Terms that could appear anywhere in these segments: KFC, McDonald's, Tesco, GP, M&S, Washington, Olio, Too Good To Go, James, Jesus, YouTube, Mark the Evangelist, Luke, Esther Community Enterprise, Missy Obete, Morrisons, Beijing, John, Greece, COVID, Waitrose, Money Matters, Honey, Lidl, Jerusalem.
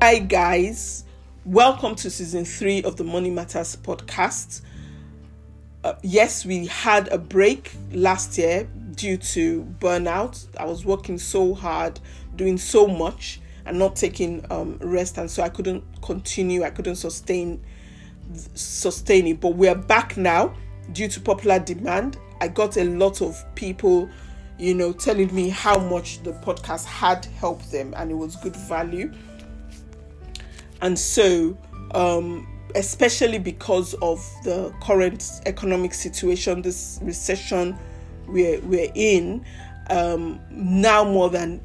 Hi guys, welcome to season 3 of the Money Matters podcast. Yes, we had a break last year due to burnout. I was working so hard, doing so much and not taking rest, and so I couldn't continue, I couldn't sustain it. But we are back now due to popular demand. I got a lot of people, you know, telling me how much the podcast had helped them and it was good value. And so, especially because of the current economic situation, this recession we're in, now more than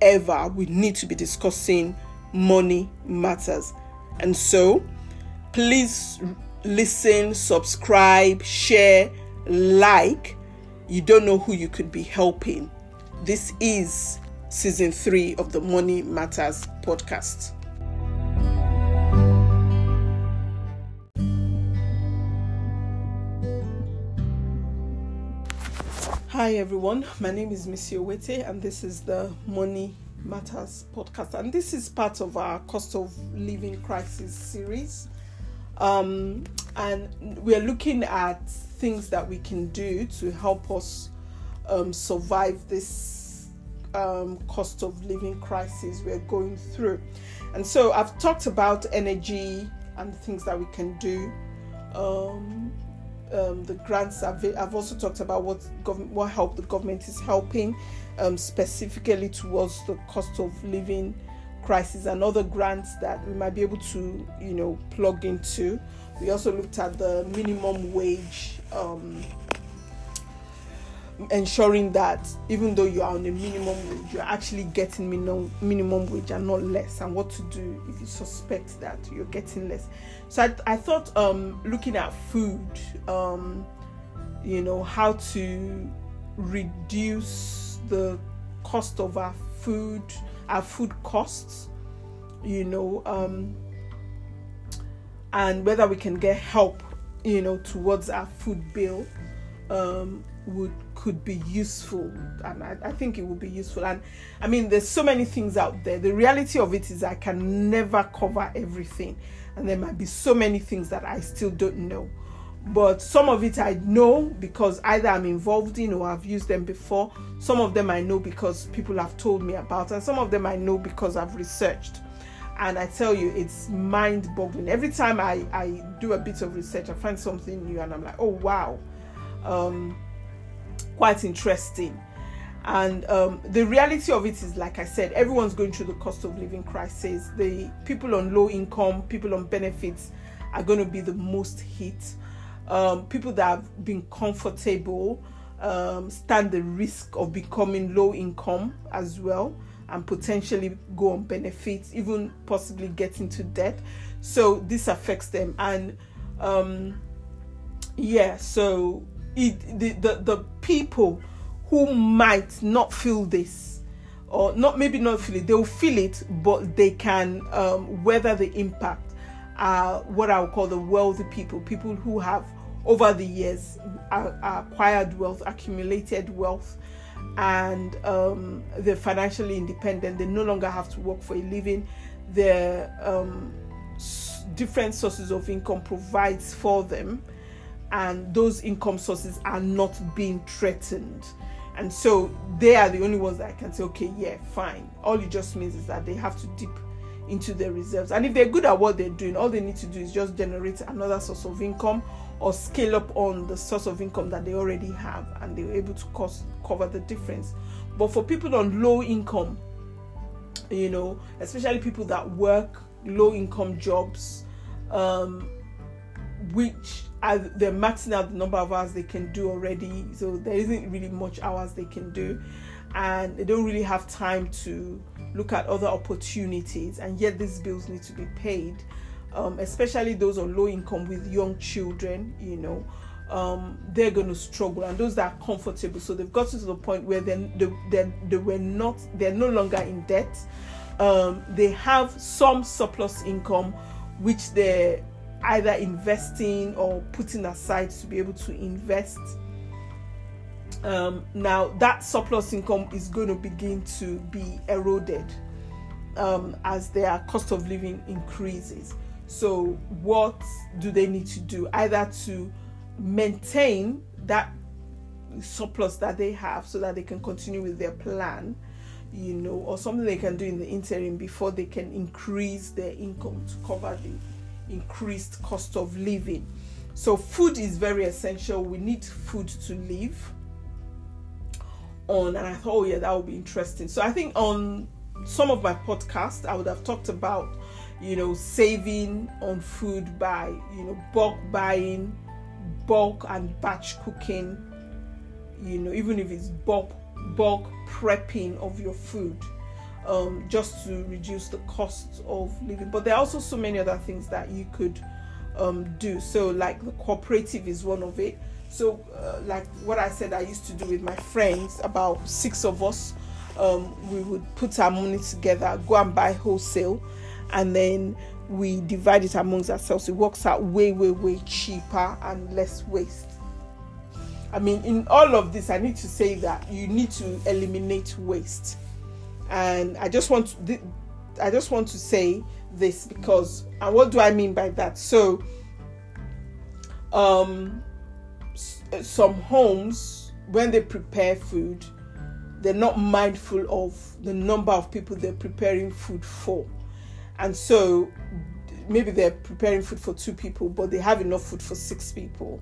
ever, we need to be discussing money matters. And so, please listen, subscribe, share, like. You don't know who you could be helping. This is season 3 of the Money Matters podcast. Hi everyone, my name is Missy Obete and this is the Money Matters podcast, and this is part of our cost of living crisis series, and we're looking at things that we can do to help us survive this cost of living crisis we're going through. And so I've talked about energy and things that we can do, the grants. I've also talked about what help the government is helping specifically towards the cost of living crisis, and other grants that we might be able to, you know, plug into. We also looked at the minimum wage, ensuring that even though you are on a minimum wage, you're actually getting minimum wage and not less, and what to do if you suspect that you're getting less. So I thought looking at food, you know, how to reduce the cost of our food costs, you know, and whether we can get help, you know, towards our food bill could be useful. And I think it would be useful. And I mean, there's so many things out there. The reality of it is I can never cover everything, and there might be so many things that I still don't know, but some of it I know because either I'm involved in or I've used them before. Some of them I know because people have told me about, and some of them I know because I've researched. And I tell you, it's mind-boggling. Every time I do a bit of research, I find something new and I'm like, oh wow, quite interesting. And the reality of it is, like I said, everyone's going through the cost of living crisis. The people on low income, people on benefits are going to be the most hit. People that have been comfortable stand the risk of becoming low income as well, and potentially go on benefits, even possibly get into debt. So this affects them. And the people who might not feel this, or not feel it, they'll feel it, but they can weather the impact, what I would call the wealthy people, people who have over the years acquired wealth, accumulated wealth, and they're financially independent. They no longer have to work for a living. Their different sources of income provides for them, and those income sources are not being threatened. And so they are the only ones that I can say, okay, yeah, fine. All it just means is that they have to dip into their reserves. And if they're good at what they're doing, all they need to do is just generate another source of income or scale up on the source of income that they already have, and they were able to cover the difference. But for people on low income, you know, especially people that work low income jobs, which are, they're maxing out the number of hours they can do already, so there isn't really much hours they can do, and they don't really have time to look at other opportunities, and yet these bills need to be paid, especially those on low income with young children, you know, they're going to struggle. And those that are comfortable, so they've gotten to the point where they're no longer in debt, they have some surplus income which they're either investing or putting aside to be able to invest. Now that surplus income is going to begin to be eroded, as their cost of living increases. So what do they need to do? Either to maintain that surplus that they have so that they can continue with their plan, you know, or something they can do in the interim before they can increase their income to cover the increased cost of living. So food is very essential. We need food to live on. And I thought, oh yeah, that would be interesting. So I think on some of my podcasts, I would have talked about, you know, saving on food by, you know, bulk buying, bulk and batch cooking, you know, even if it's bulk prepping of your food, just to reduce the cost of living. But there are also so many other things that you could do. So like the cooperative is one of it. So like what I said I used to do with my friends, about 6 of us, we would put our money together, go and buy wholesale, and then we divide it amongst ourselves. It works out way cheaper and less waste. I mean, in all of this, I need to say that you need to eliminate waste. And I just want to say this, because, and what do I mean by that? So some homes, when they prepare food, they're not mindful of the number of people they're preparing food for. And so maybe they're preparing food for 2 people, but they have enough food for 6 people.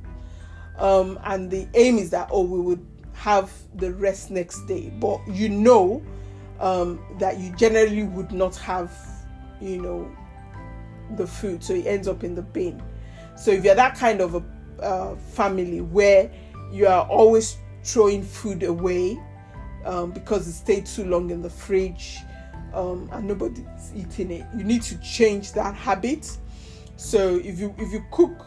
And the aim is that, oh, we would have the rest next day. But you know that you generally would not have, you know, the food. So it ends up in the bin. So if you're that kind of a family where you are always throwing food away because it stayed too long in the fridge, and nobody's eating it, you need to change that habit. So if you cook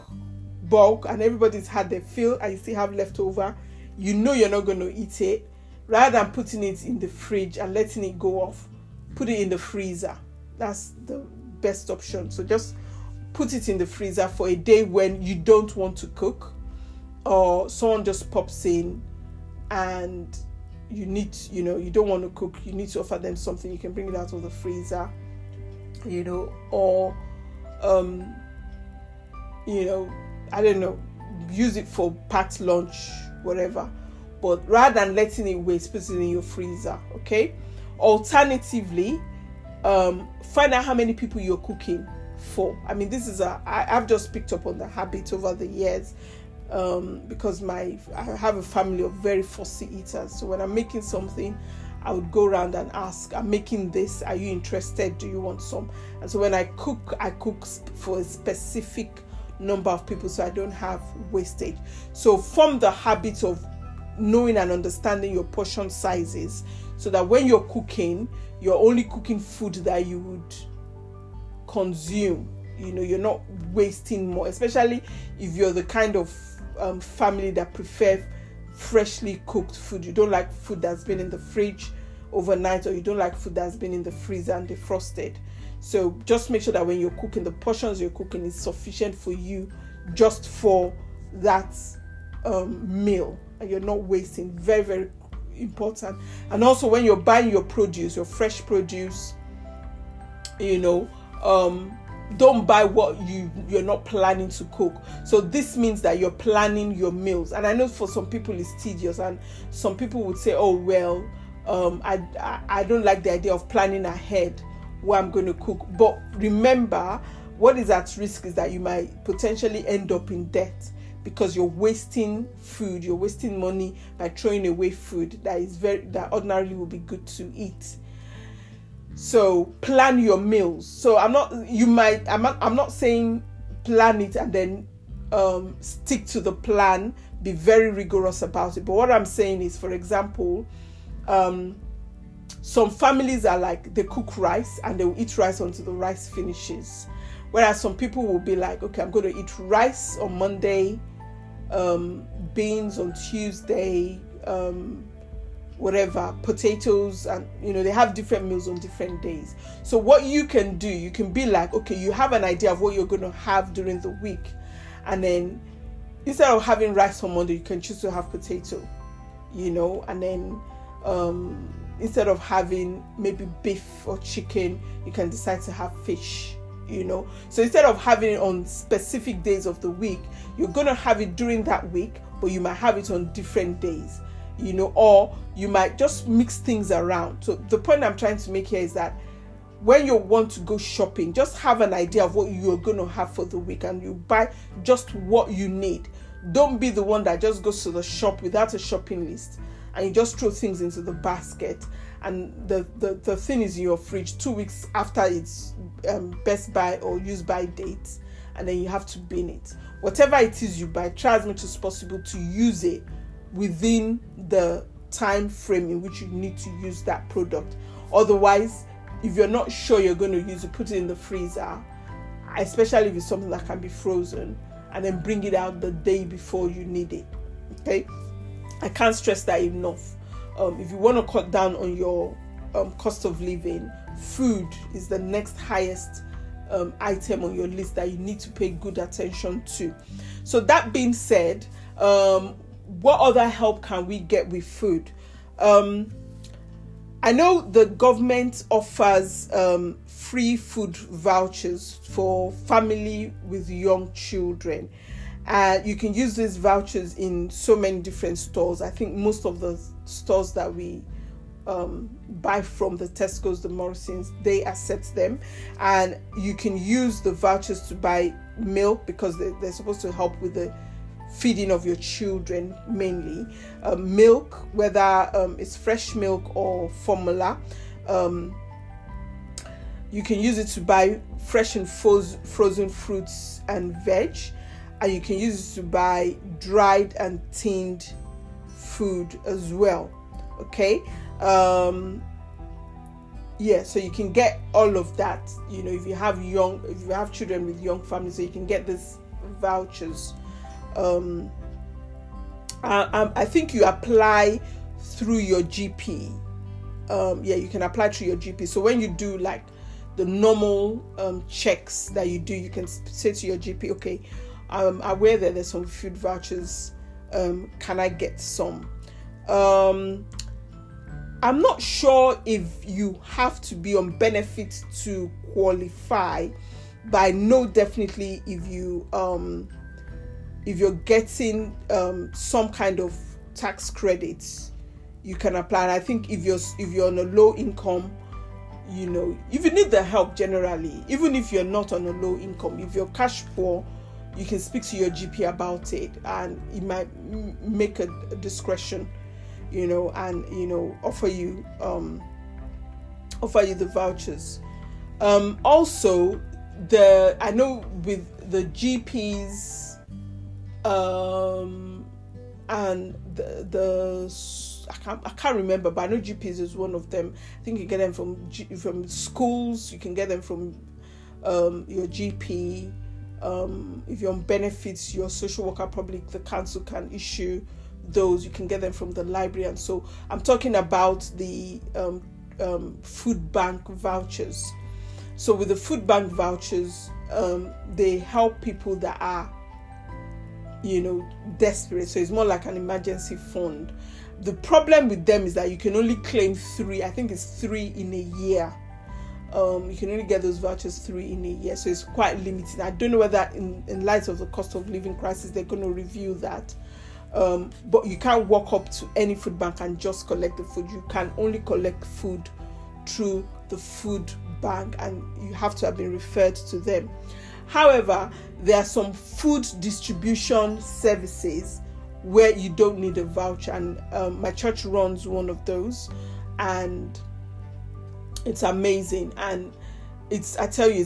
bulk and everybody's had their fill and you still have leftover, you know you're not going to eat it. Rather than putting it in the fridge and letting it go off, put it in the freezer. That's the best option. So just put it in the freezer for a day when you don't want to cook, or someone just pops in and you don't want to cook, you need to offer them something. You can bring it out of the freezer, you know, or, you know, I don't know, use it for packed lunch, whatever. But rather than letting it waste, put it in your freezer, okay? Alternatively, find out how many people you're cooking for. I mean, this is I've just picked up on the habit over the years. Because I have a family of very fussy eaters. So when I'm making something, I would go around and ask, I'm making this, are you interested? Do you want some? And so when I cook for a specific number of people, so I don't have wastage. So form the habit of knowing and understanding your portion sizes, so that when you're cooking, you're only cooking food that you would consume. You know, you're not wasting more, especially if you're the kind of family that prefer freshly cooked food. You don't like food that's been in the fridge overnight, or you don't like food that's been in the freezer and defrosted. So just make sure that when you're cooking, the portions you're cooking is sufficient for you just for that meal, and you're not wasting. Very, very important. And also when you're buying your produce, your fresh produce, you know, don't buy what you're not planning to cook. So this means that you're planning your meals. And I know for some people it's tedious, and some people would say, oh well, I don't like the idea of planning ahead what I'm going to cook. But remember, what is at risk is that you might potentially end up in debt, because you're wasting food, you're wasting money by throwing away food that ordinarily would be good to eat. So plan your meals. So I'm not saying plan it and then stick to the plan, be very rigorous about it. But what I'm saying is, for example, some families are like, they cook rice and they will eat rice until the rice finishes. Whereas some people will be like, okay, I'm going to eat rice on Monday, beans on Tuesday, whatever, potatoes, and you know, they have different meals on different days. So what you can do, you can be like, okay, you have an idea of what you're going to have during the week, and then instead of having rice on Monday, you can choose to have potato, you know, and then instead of having maybe beef or chicken, you can decide to have fish, you know. So instead of having it on specific days of the week, you're going to have it during that week, but you might have it on different days, you know, or you might just mix things around. So the point I'm trying to make here is that when you want to go shopping, just have an idea of what you're going to have for the week, and you buy just what you need. Don't be the one that just goes to the shop without a shopping list and you just throw things into the basket, and the thing is in your fridge 2 weeks after its best buy or use by date, and then you have to bin it. Whatever it is you buy, try as much as possible to use it within the time frame in which you need to use that product. Otherwise, if you're not sure you're going to use it, put it in the freezer, especially if it's something that can be frozen, and then bring it out the day before you need it. Okay, I can't stress that enough. If you want to cut down on your cost of living, food is the next highest item on your list that you need to pay good attention to. So that being said, what other help can we get with food? I know the government offers free food vouchers for family with young children. You can use these vouchers in so many different stores. I think most of the stores that we buy from, the Tesco's, the Morrisons, they accept them. And you can use the vouchers to buy milk, because they're supposed to help with the feeding of your children mainly. Milk, whether it's fresh milk or formula, you can use it to buy fresh and frozen fruits and veg, and you can use it to buy dried and tinned food as well. Okay, so you can get all of that, you know, if you have children with young families, so you can get these vouchers. I think you apply through your GP. You can apply through your GP. So when you do like the normal checks that you do, you can say to your GP, okay, I'm aware that there's some food vouchers, can I get some? I'm not sure if you have to be on benefit to qualify, but I know definitely if you're getting some kind of tax credits, you can apply. And I think if you're on a low income, you know, if you need the help generally, even if you're not on a low income, if you're cash poor, you can speak to your GP about it, and it might make a discretion, you know, and, you know, offer you the vouchers. Also, I know with the GPs, and I can't remember, but I know GPs is one of them. I think you get them from schools. You can get them from your GP. If you're on benefits, your social worker, probably the council can issue those. You can get them from the library. And so I'm talking about the food bank vouchers. So with the food bank vouchers, they help people that are, you know, desperate. So it's more like an emergency fund. The problem with them is that you can only claim three in a year. You can only get those vouchers 3 in a year, so it's quite limited. I don't know whether in light of the cost of living crisis they're going to review that, but you can't walk up to any food bank and just collect the food. You can only collect food through the food bank, and you have to have been referred to them. However, there are some food distribution services where you don't need a voucher, and my church runs one of those, and it's amazing. And it's a very,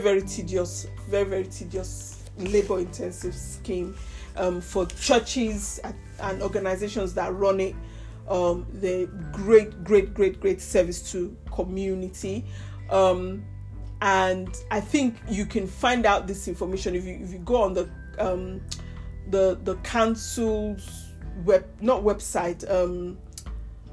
very tedious, very, very tedious, labor-intensive scheme for churches and organizations that run it. They're great, great, great, great service to community. And I think you can find out this information if you go on the council's website,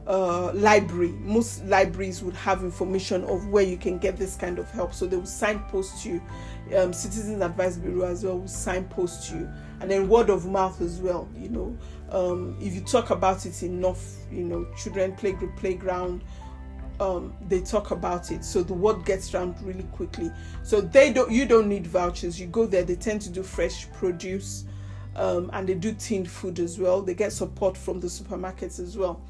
library. Most libraries would have information of where you can get this kind of help, so they will signpost you. Citizens Advice Bureau as well will signpost you, and then word of mouth as well. You know, if you talk about it enough, you know, children playgroup, playground, they talk about it, so the word gets around really quickly. So they don't, you don't need vouchers. You go there, they tend to do fresh produce, and they do tinned food as well. They get support from the supermarkets as well.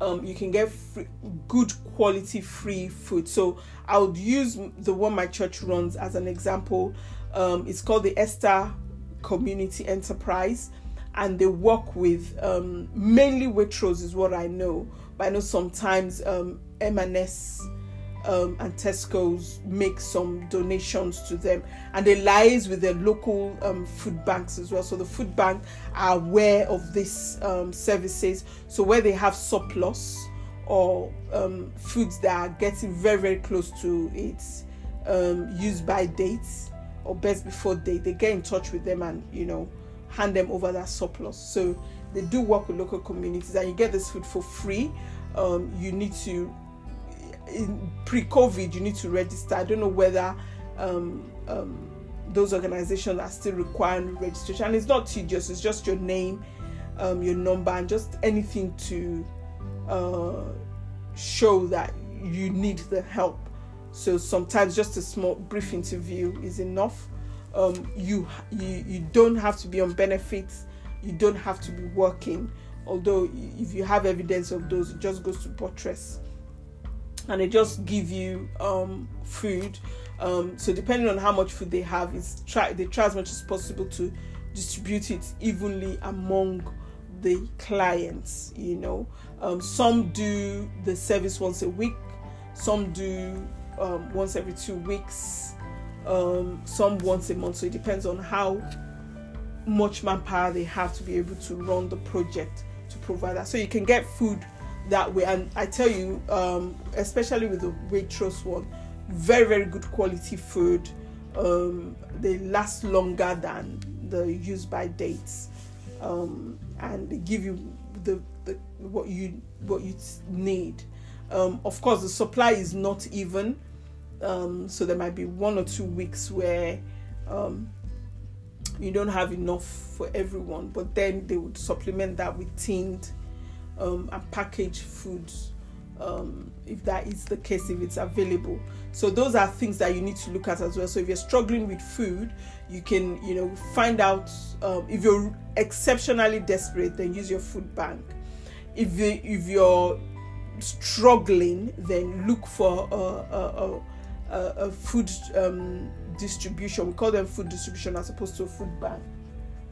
You can get free, good quality free food. So I would use the one my church runs as an example. It's called the Esther Community Enterprise, and they work with mainly Waitrose is what I know. But I know sometimes M&S and Tesco's make some donations to them, and they liaise with their local food banks as well. So the food bank are aware of these services. So where they have surplus or foods that are getting very, very close to its use by dates or best before date, they get in touch with them and, you know, hand them over that surplus. So they do work with local communities, and you get this food for free. You need to, in pre-COVID, you need to register. I don't know whether those organizations are still requiring registration, and it's not tedious. It's just your name, your number, and just anything to show that you need the help. So sometimes just a small brief interview is enough. You don't have to be on benefits. You don't have to be working, although if you have evidence of those, it just goes to buttress. And they just give you food. So depending on how much food they have, they try as much as possible to distribute it evenly among the clients, you know. Some do the service once a week. Some do once every 2 weeks. Some once a month. So it depends on how much manpower they have to be able to run the project to provide that. So you can get food that way, and I tell you, especially with the Waitrose one, very, very good quality food. They last longer than the use by dates, and they give you the what you need. Of course, the supply is not even, so there might be 1 or 2 weeks where you don't have enough for everyone, but then they would supplement that with tinned and packaged foods, if that is the case, if it's available. So those are things that you need to look at as well. So if you're struggling with food, you can, you know, find out. If you're exceptionally desperate, then use your food bank. If you're struggling, then look for a food distribution. We call them food distribution as opposed to a food bank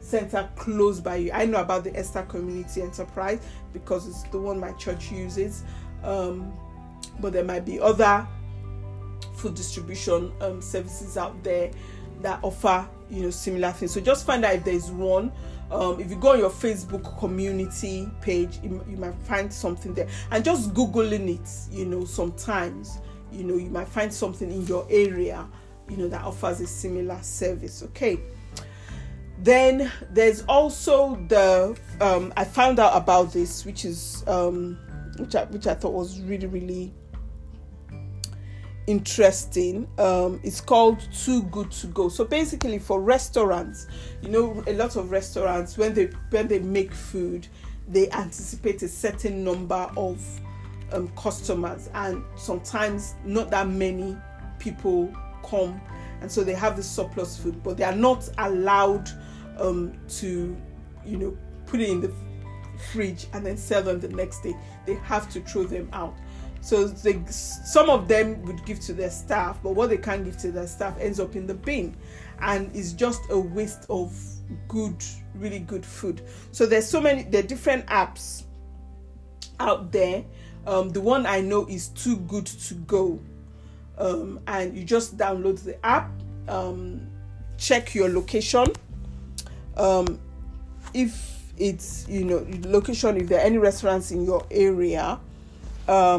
center close by you. I know about the Esther Community Enterprise because it's the one my church uses, but there might be other food distribution services out there that offer, you know, similar things. So just find out if there's one. If you go on your Facebook community page, you might find something there, and just googling it, you know, sometimes, you know, you might find something in your area, you know, that offers a similar service. Okay. Then there's also the I found out about this, which is which I thought was really, really interesting. It's called Too Good To Go. So basically, for restaurants, you know, a lot of restaurants, when they make food, they anticipate a certain number of customers, and sometimes not that many people come, and so they have the surplus food, but they are not allowed to, you know, put it in the fridge and then sell them the next day. They have to throw them out. So some of them would give to their staff, but what they can't give to their staff ends up in the bin, and it's just a waste of good, really good food. So there are different apps out there. The one I know is Too Good To Go. And you just download the app, check your location, if it's, you know, location, if there are any restaurants in your area that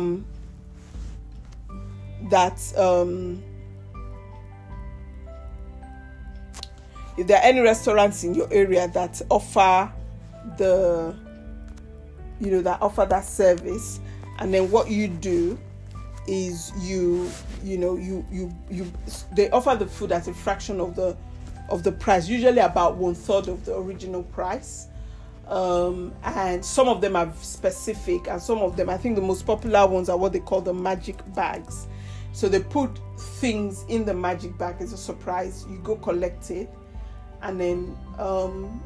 offer the that offer that service. And then what you do is you they offer the food at a fraction of the price, usually about 1/3 of the original price. And some of them are specific, and some of them, I think the most popular ones are what they call the magic bags. So they put things in the magic bag as a surprise. You go collect it, and then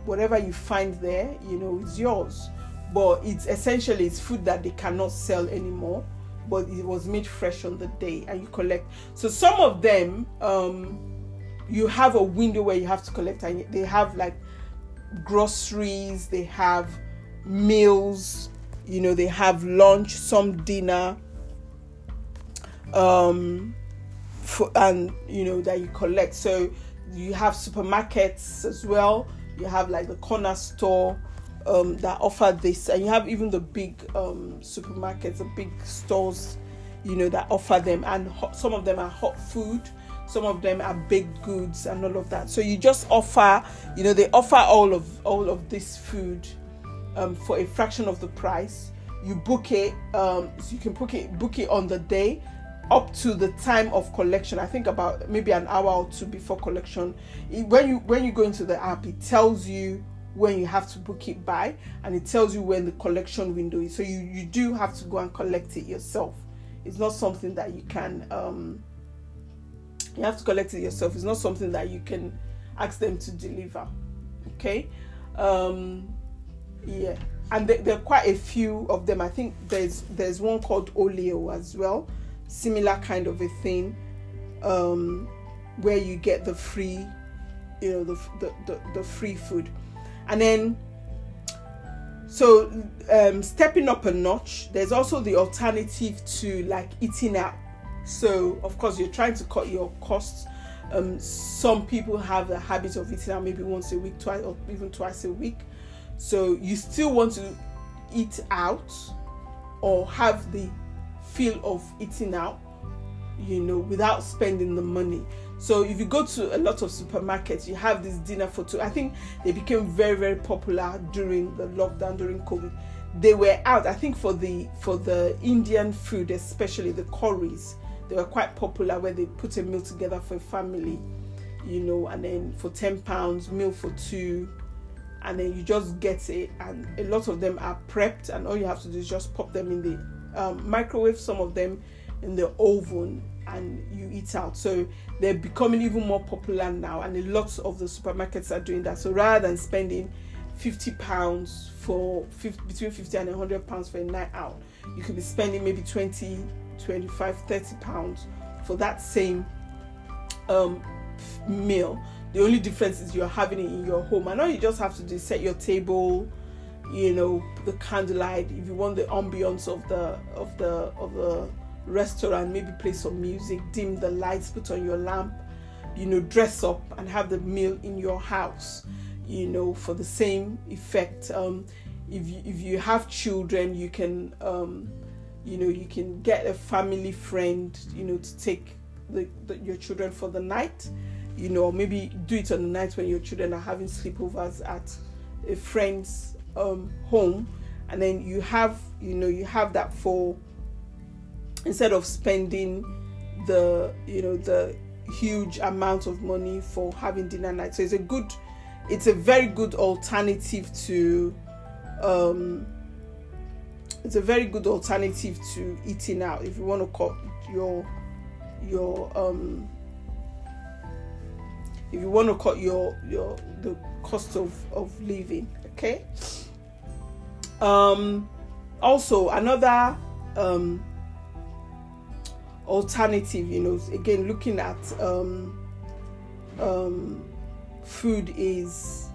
whatever you find there, it's yours. But it's food that they cannot sell anymore, but it was made fresh on the day, and you collect. So some of them, you have a window where you have to collect, and they have like groceries, they have meals, they have lunch, some dinner, that you collect. So you have supermarkets as well. You have like the corner store that offer this, and you have even the big supermarkets, the big stores, that offer them. And some of them are hot food, some of them are baked goods, and all of that. So you just offer, they offer all of this food for a fraction of the price. You book it, so you can book it on the day, up to the time of collection. I think about maybe an hour or two before collection. When you go into the app, it tells you when you have to book it by, and it tells you when the collection window is. So you do have to go and collect it yourself. It's not something that you can. You have to collect it yourself. It's not something that you can ask them to deliver. Okay, yeah. And there are quite a few of them. I think there's one called Olio as well, similar kind of a thing, where you get the free, the free food. And then, so stepping up a notch, there's also the alternative to like eating out. So, of course, you're trying to cut your costs. Some people have the habit of eating out maybe once a week, twice, or even twice a week. So you still want to eat out or have the feel of eating out, without spending the money. So if you go to a lot of supermarkets, you have this dinner for two. I think they became very, very popular during the lockdown, during COVID. They were out, I think, for the Indian food, especially the curries. They were quite popular, where they put a meal together for a family, and then for £10, meal for two, and then you just get it. And a lot of them are prepped, and all you have to do is just pop them in the microwave, some of them in the oven, and you eat out. So they're becoming even more popular now, and a lot of the supermarkets are doing that. So rather than spending £50 between £50 and £100 for a night out, you could be spending maybe 20 25 £30 for that same meal. The only difference is you're having it in your home, and all you just have to do is set your table, the candlelight, if you want the ambience of the restaurant, maybe play some music, dim the lights, put on your lamp, dress up, and have the meal in your house, for the same effect. If you have children, you can you can get a family friend, to take your children for the night, or maybe do it on the night when your children are having sleepovers at a friend's home, and then you have that for, instead of spending the huge amount of money for having dinner night. So it's a very good alternative to. It's a very good alternative to eating out if you want to cut the cost of living. Okay. Also another alternative, again looking at food, is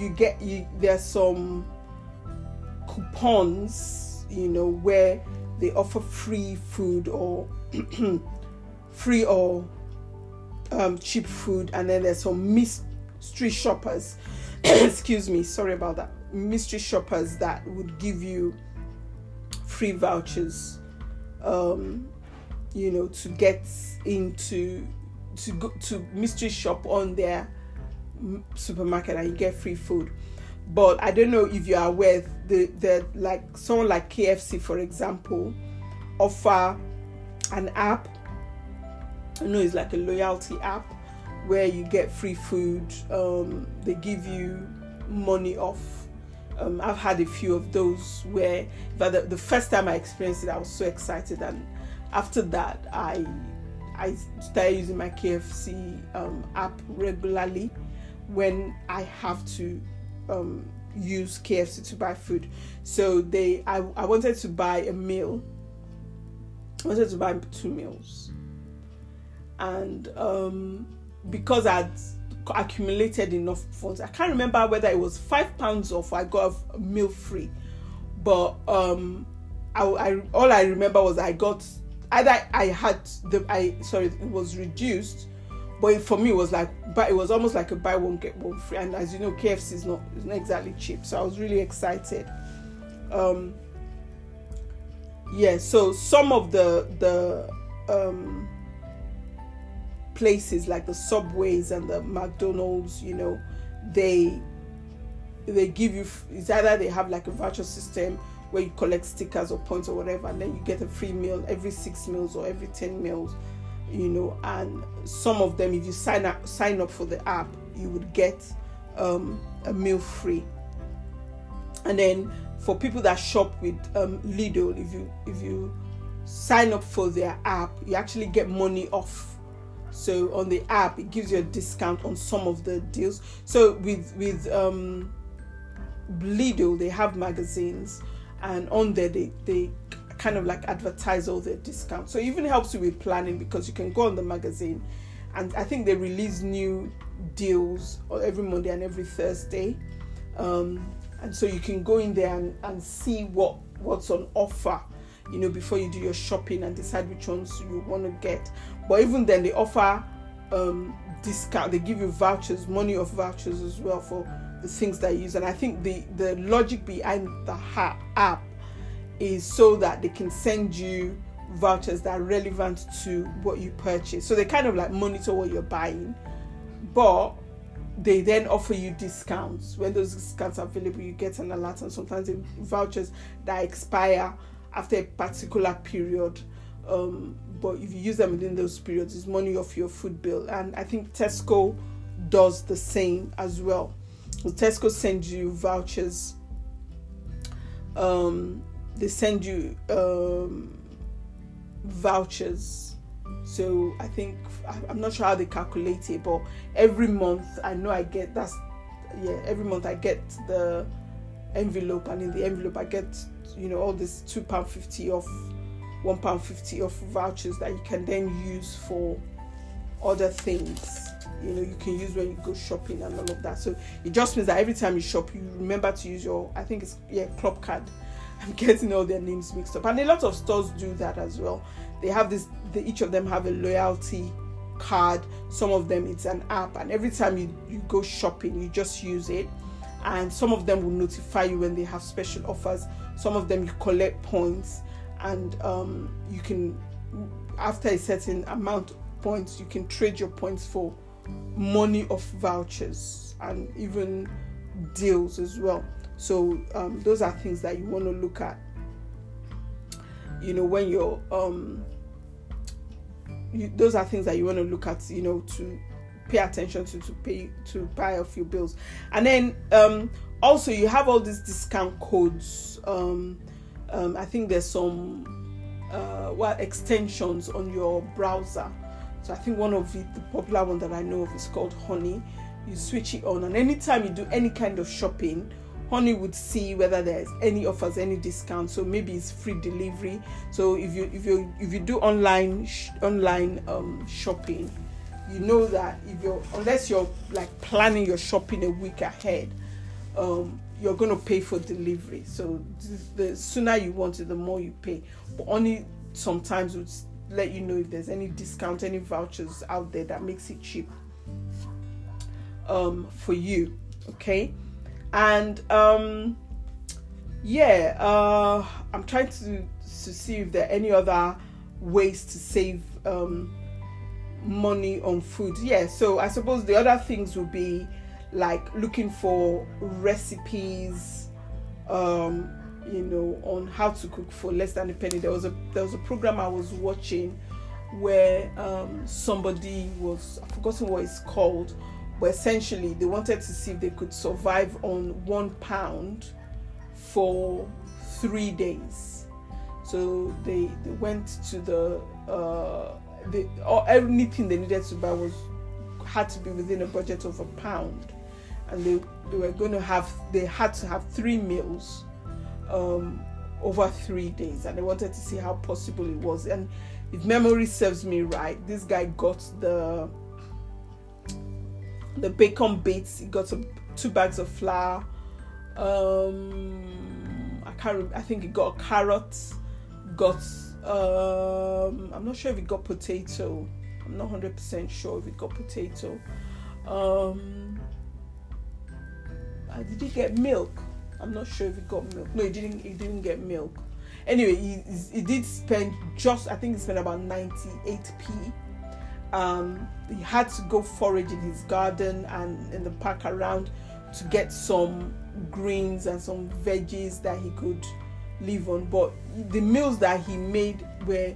there's some coupons, where they offer free food or free or cheap food. And then there's some mystery shoppers mystery shoppers that would give you free vouchers, to get into to mystery shop on their supermarket, and you get free food. But I don't know if you are aware, the like someone like KFC, for example, offer an app. I know it's like a loyalty app where you get free food. They give you money off. I've had a few of those where, but the first time I experienced it, I was so excited, and after that, I started using my KFC app regularly when I have to use KFC to buy food. So I wanted to buy a meal. I wanted to buy 2 meals, and because I'd accumulated enough funds, I can't remember whether it was £5 off or I got a meal free, but all I remember was I got it was reduced, but for me it was almost like a buy one get one free, and as you know, KFC is not exactly cheap, so I was really excited. So some of the places like the Subways and the McDonald's, you know, they give you, it's either they have like a voucher system where you collect stickers or points or whatever, and then you get a free meal every 6 meals or every 10 meals, you know. And some of them, if you sign up for the app, you would get a meal free. And then for people that shop with Lidl, if you sign up for their app, you actually get money off. So on the app, it gives you a discount on some of the deals. So with Lidl, they have magazines, and on there they kind of like advertise all their discounts. So it even helps you with planning, because you can go on the magazine, and I think they release new deals every Monday and every Thursday, and so you can go in there and see what's on offer, you know, before you do your shopping and decide which ones you want to get. But even then, they offer discount. They give you vouchers, money off vouchers as well for the things that you use. And I think the logic behind the app is so that they can send you vouchers that are relevant to what you purchase. So they kind of like monitor what you're buying, but they then offer you discounts. When those discounts are available, you get an alert, and sometimes vouchers that expire after a particular period, but if you use them within those periods, it's money off your food bill. And I think Tesco does the same as well. So Tesco sends you vouchers, they send you vouchers. So I think, I'm not sure how they calculate it, but every month I know I get every month I get the envelope, and in the envelope I get, you know, all this £2.50 off, £1.50 off vouchers that you can then use for other things, you know, you can use when you go shopping and all of that. So it just means that every time you shop, you remember to use your, I think it's club card. I'm getting all their names mixed up, and a lot of stores do that as well. They have this, each of them have a loyalty card. Some of them it's an app, and every time you go shopping, you just use it. And some of them will notify you when they have special offers. Some of them you collect points, and you can, after a certain amount of points, you can trade your points for money off vouchers and even deals as well. So those are things that you want to look at, you know, when you're those are things that you want to look at, you know, to pay attention to buy off your bills. And then also you have all these discount codes. I think there's some extensions on your browser. So I think one of the popular one that I know of is called Honey. You switch it on, and anytime you do any kind of shopping, Honey would see whether there's any offers, any discounts. So maybe it's free delivery. So if you do online shopping, you know that unless you're like planning your shopping a week ahead, you're going to pay for delivery. So the sooner you want it, the more you pay. But only sometimes would let you know if there's any discount, any vouchers out there that makes it cheap for you. Okay, and I'm trying to see if there are any other ways to save money on food. So I suppose the other things would be like looking for recipes, you know, on how to cook for less than a penny. There was a program I was watching where somebody was, I've forgotten what it's called, but essentially they wanted to see if they could survive on £1 for 3 days. So they went to everything they needed to buy had to be within a budget of £1, and they had to have 3 meals over 3 days, and they wanted to see how possible it was. And if memory serves me right, this guy got the bacon bits, he got 2 bags of flour, I think he got a carrot, got I'm not sure if he got potato, I'm not 100% sure if he got potato. Did he get milk? I'm not sure if he got milk. No, he didn't get milk. Anyway, he did spend just, I think he spent about 98p. He had to go forage in his garden and in the park around to get some greens and some veggies that he could live on. But the meals that he made were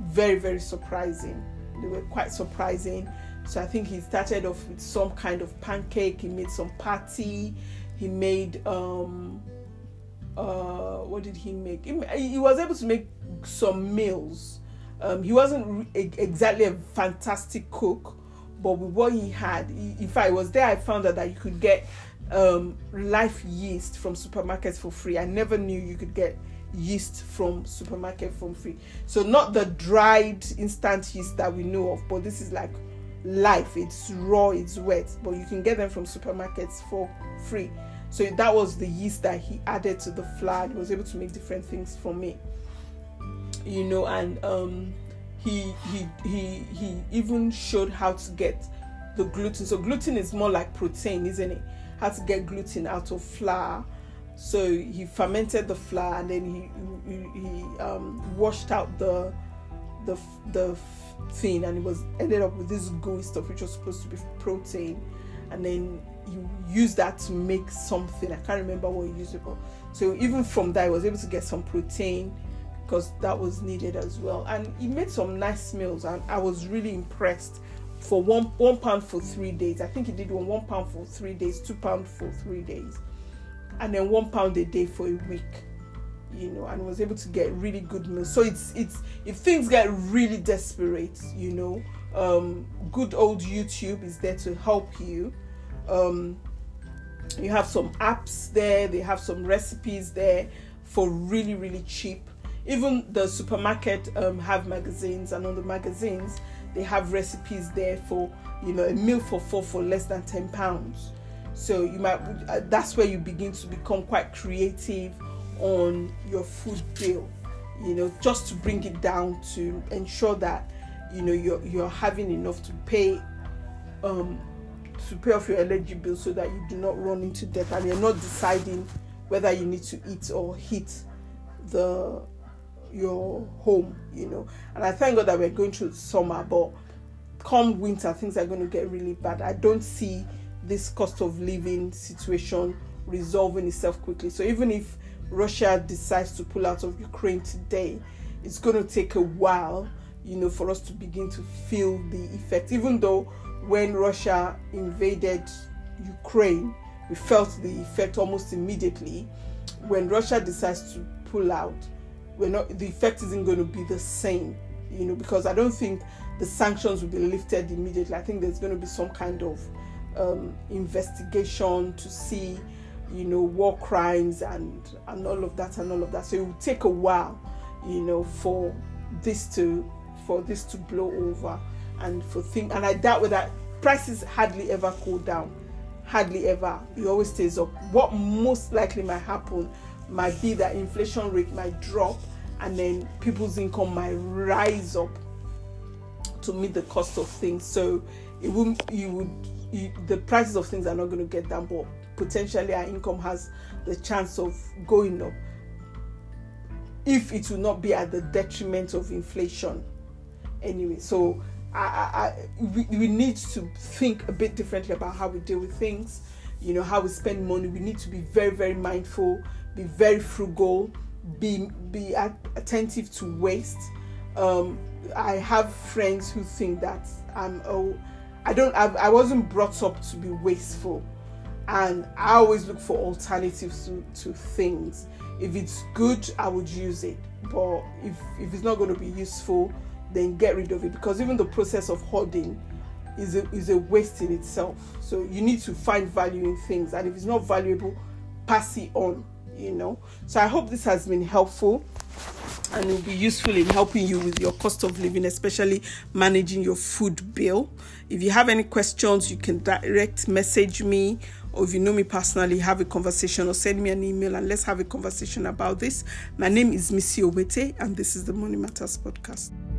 very, very surprising. They were quite surprising. So I think he started off with some kind of pancake. He made some patty. He made what did he make? He was able to make some meals. He wasn't exactly a fantastic cook, but with what he had, in fact, it was there I found out that you could get life yeast from supermarkets for free. I never knew you could get yeast from supermarket for free. So not the dried instant yeast that we know of, but this is like life. It's raw, it's wet, but you can get them from supermarkets for free. So that was the yeast that he added to the flour. He was able to make different things from it, you know. And he even showed how to get the gluten. So gluten is more like protein, isn't it? How to get gluten out of flour. So he fermented the flour, and then he washed out the thing, and it was ended up with this gooey stuff which was supposed to be protein. And then you use that to make something. I can't remember what you used it for. So even from that, I was able to get some protein because that was needed as well. And he made some nice meals, and I was really impressed. For £1 for 3 days, I think he did £1 for 3 days, £2 for 3 days, and then £1 a day for a week, you know. And was able to get really good meals. So it's if things get really desperate, you know, good old YouTube is there to help you. You have some apps there, they have some recipes there for really, really cheap. Even the supermarket have magazines, and on the magazines they have recipes there for, you know, a meal for 4 for less than £10. So you might, that's where you begin to become quite creative on your food bill, you know, just to bring it down to ensure that, you know, you're having enough to pay off your energy bill, so that you do not run into debt and you're not deciding whether you need to eat or hit your home, you know. And I thank God that we're going through summer, but come winter things are going to get really bad. I don't see this cost of living situation resolving itself quickly. So even if Russia decides to pull out of Ukraine today, it's going to take a while, you know, for us to begin to feel the effect. Even though when Russia invaded Ukraine, we felt the effect almost immediately. When Russia decides to pull out, the effect isn't going to be the same, you know, because I don't think the sanctions will be lifted immediately. I think there's going to be some kind of investigation to see, you know, war crimes and all of that So it will take a while, you know, for this to blow over and for things. And I doubt whether prices hardly ever cool down, hardly ever. It always stays up. What most likely might happen might be that inflation rate might drop, and then people's income might rise up to meet the cost of things. So the prices of things are not going to get down, but potentially our income has the chance of going up, if it will not be at the detriment of inflation. Anyway, so we need to think a bit differently about how we deal with things, you know, how we spend money. We need to be very, very mindful, be very frugal, be attentive to waste. I have friends who think that I wasn't brought up to be wasteful, and I always look for alternatives to things. If it's good, I would use it, but if it's not going to be useful, then get rid of it, because even the process of hoarding is a waste in itself. So you need to find value in things, and if it's not valuable, pass it on, you know. So I hope this has been helpful and will be useful in helping you with your cost of living, especially managing your food bill. If you have any questions, you can direct message me, or if you know me personally, have a conversation or send me an email and let's have a conversation about this. My name is Missy Obete, and this is the Money Matters Podcast.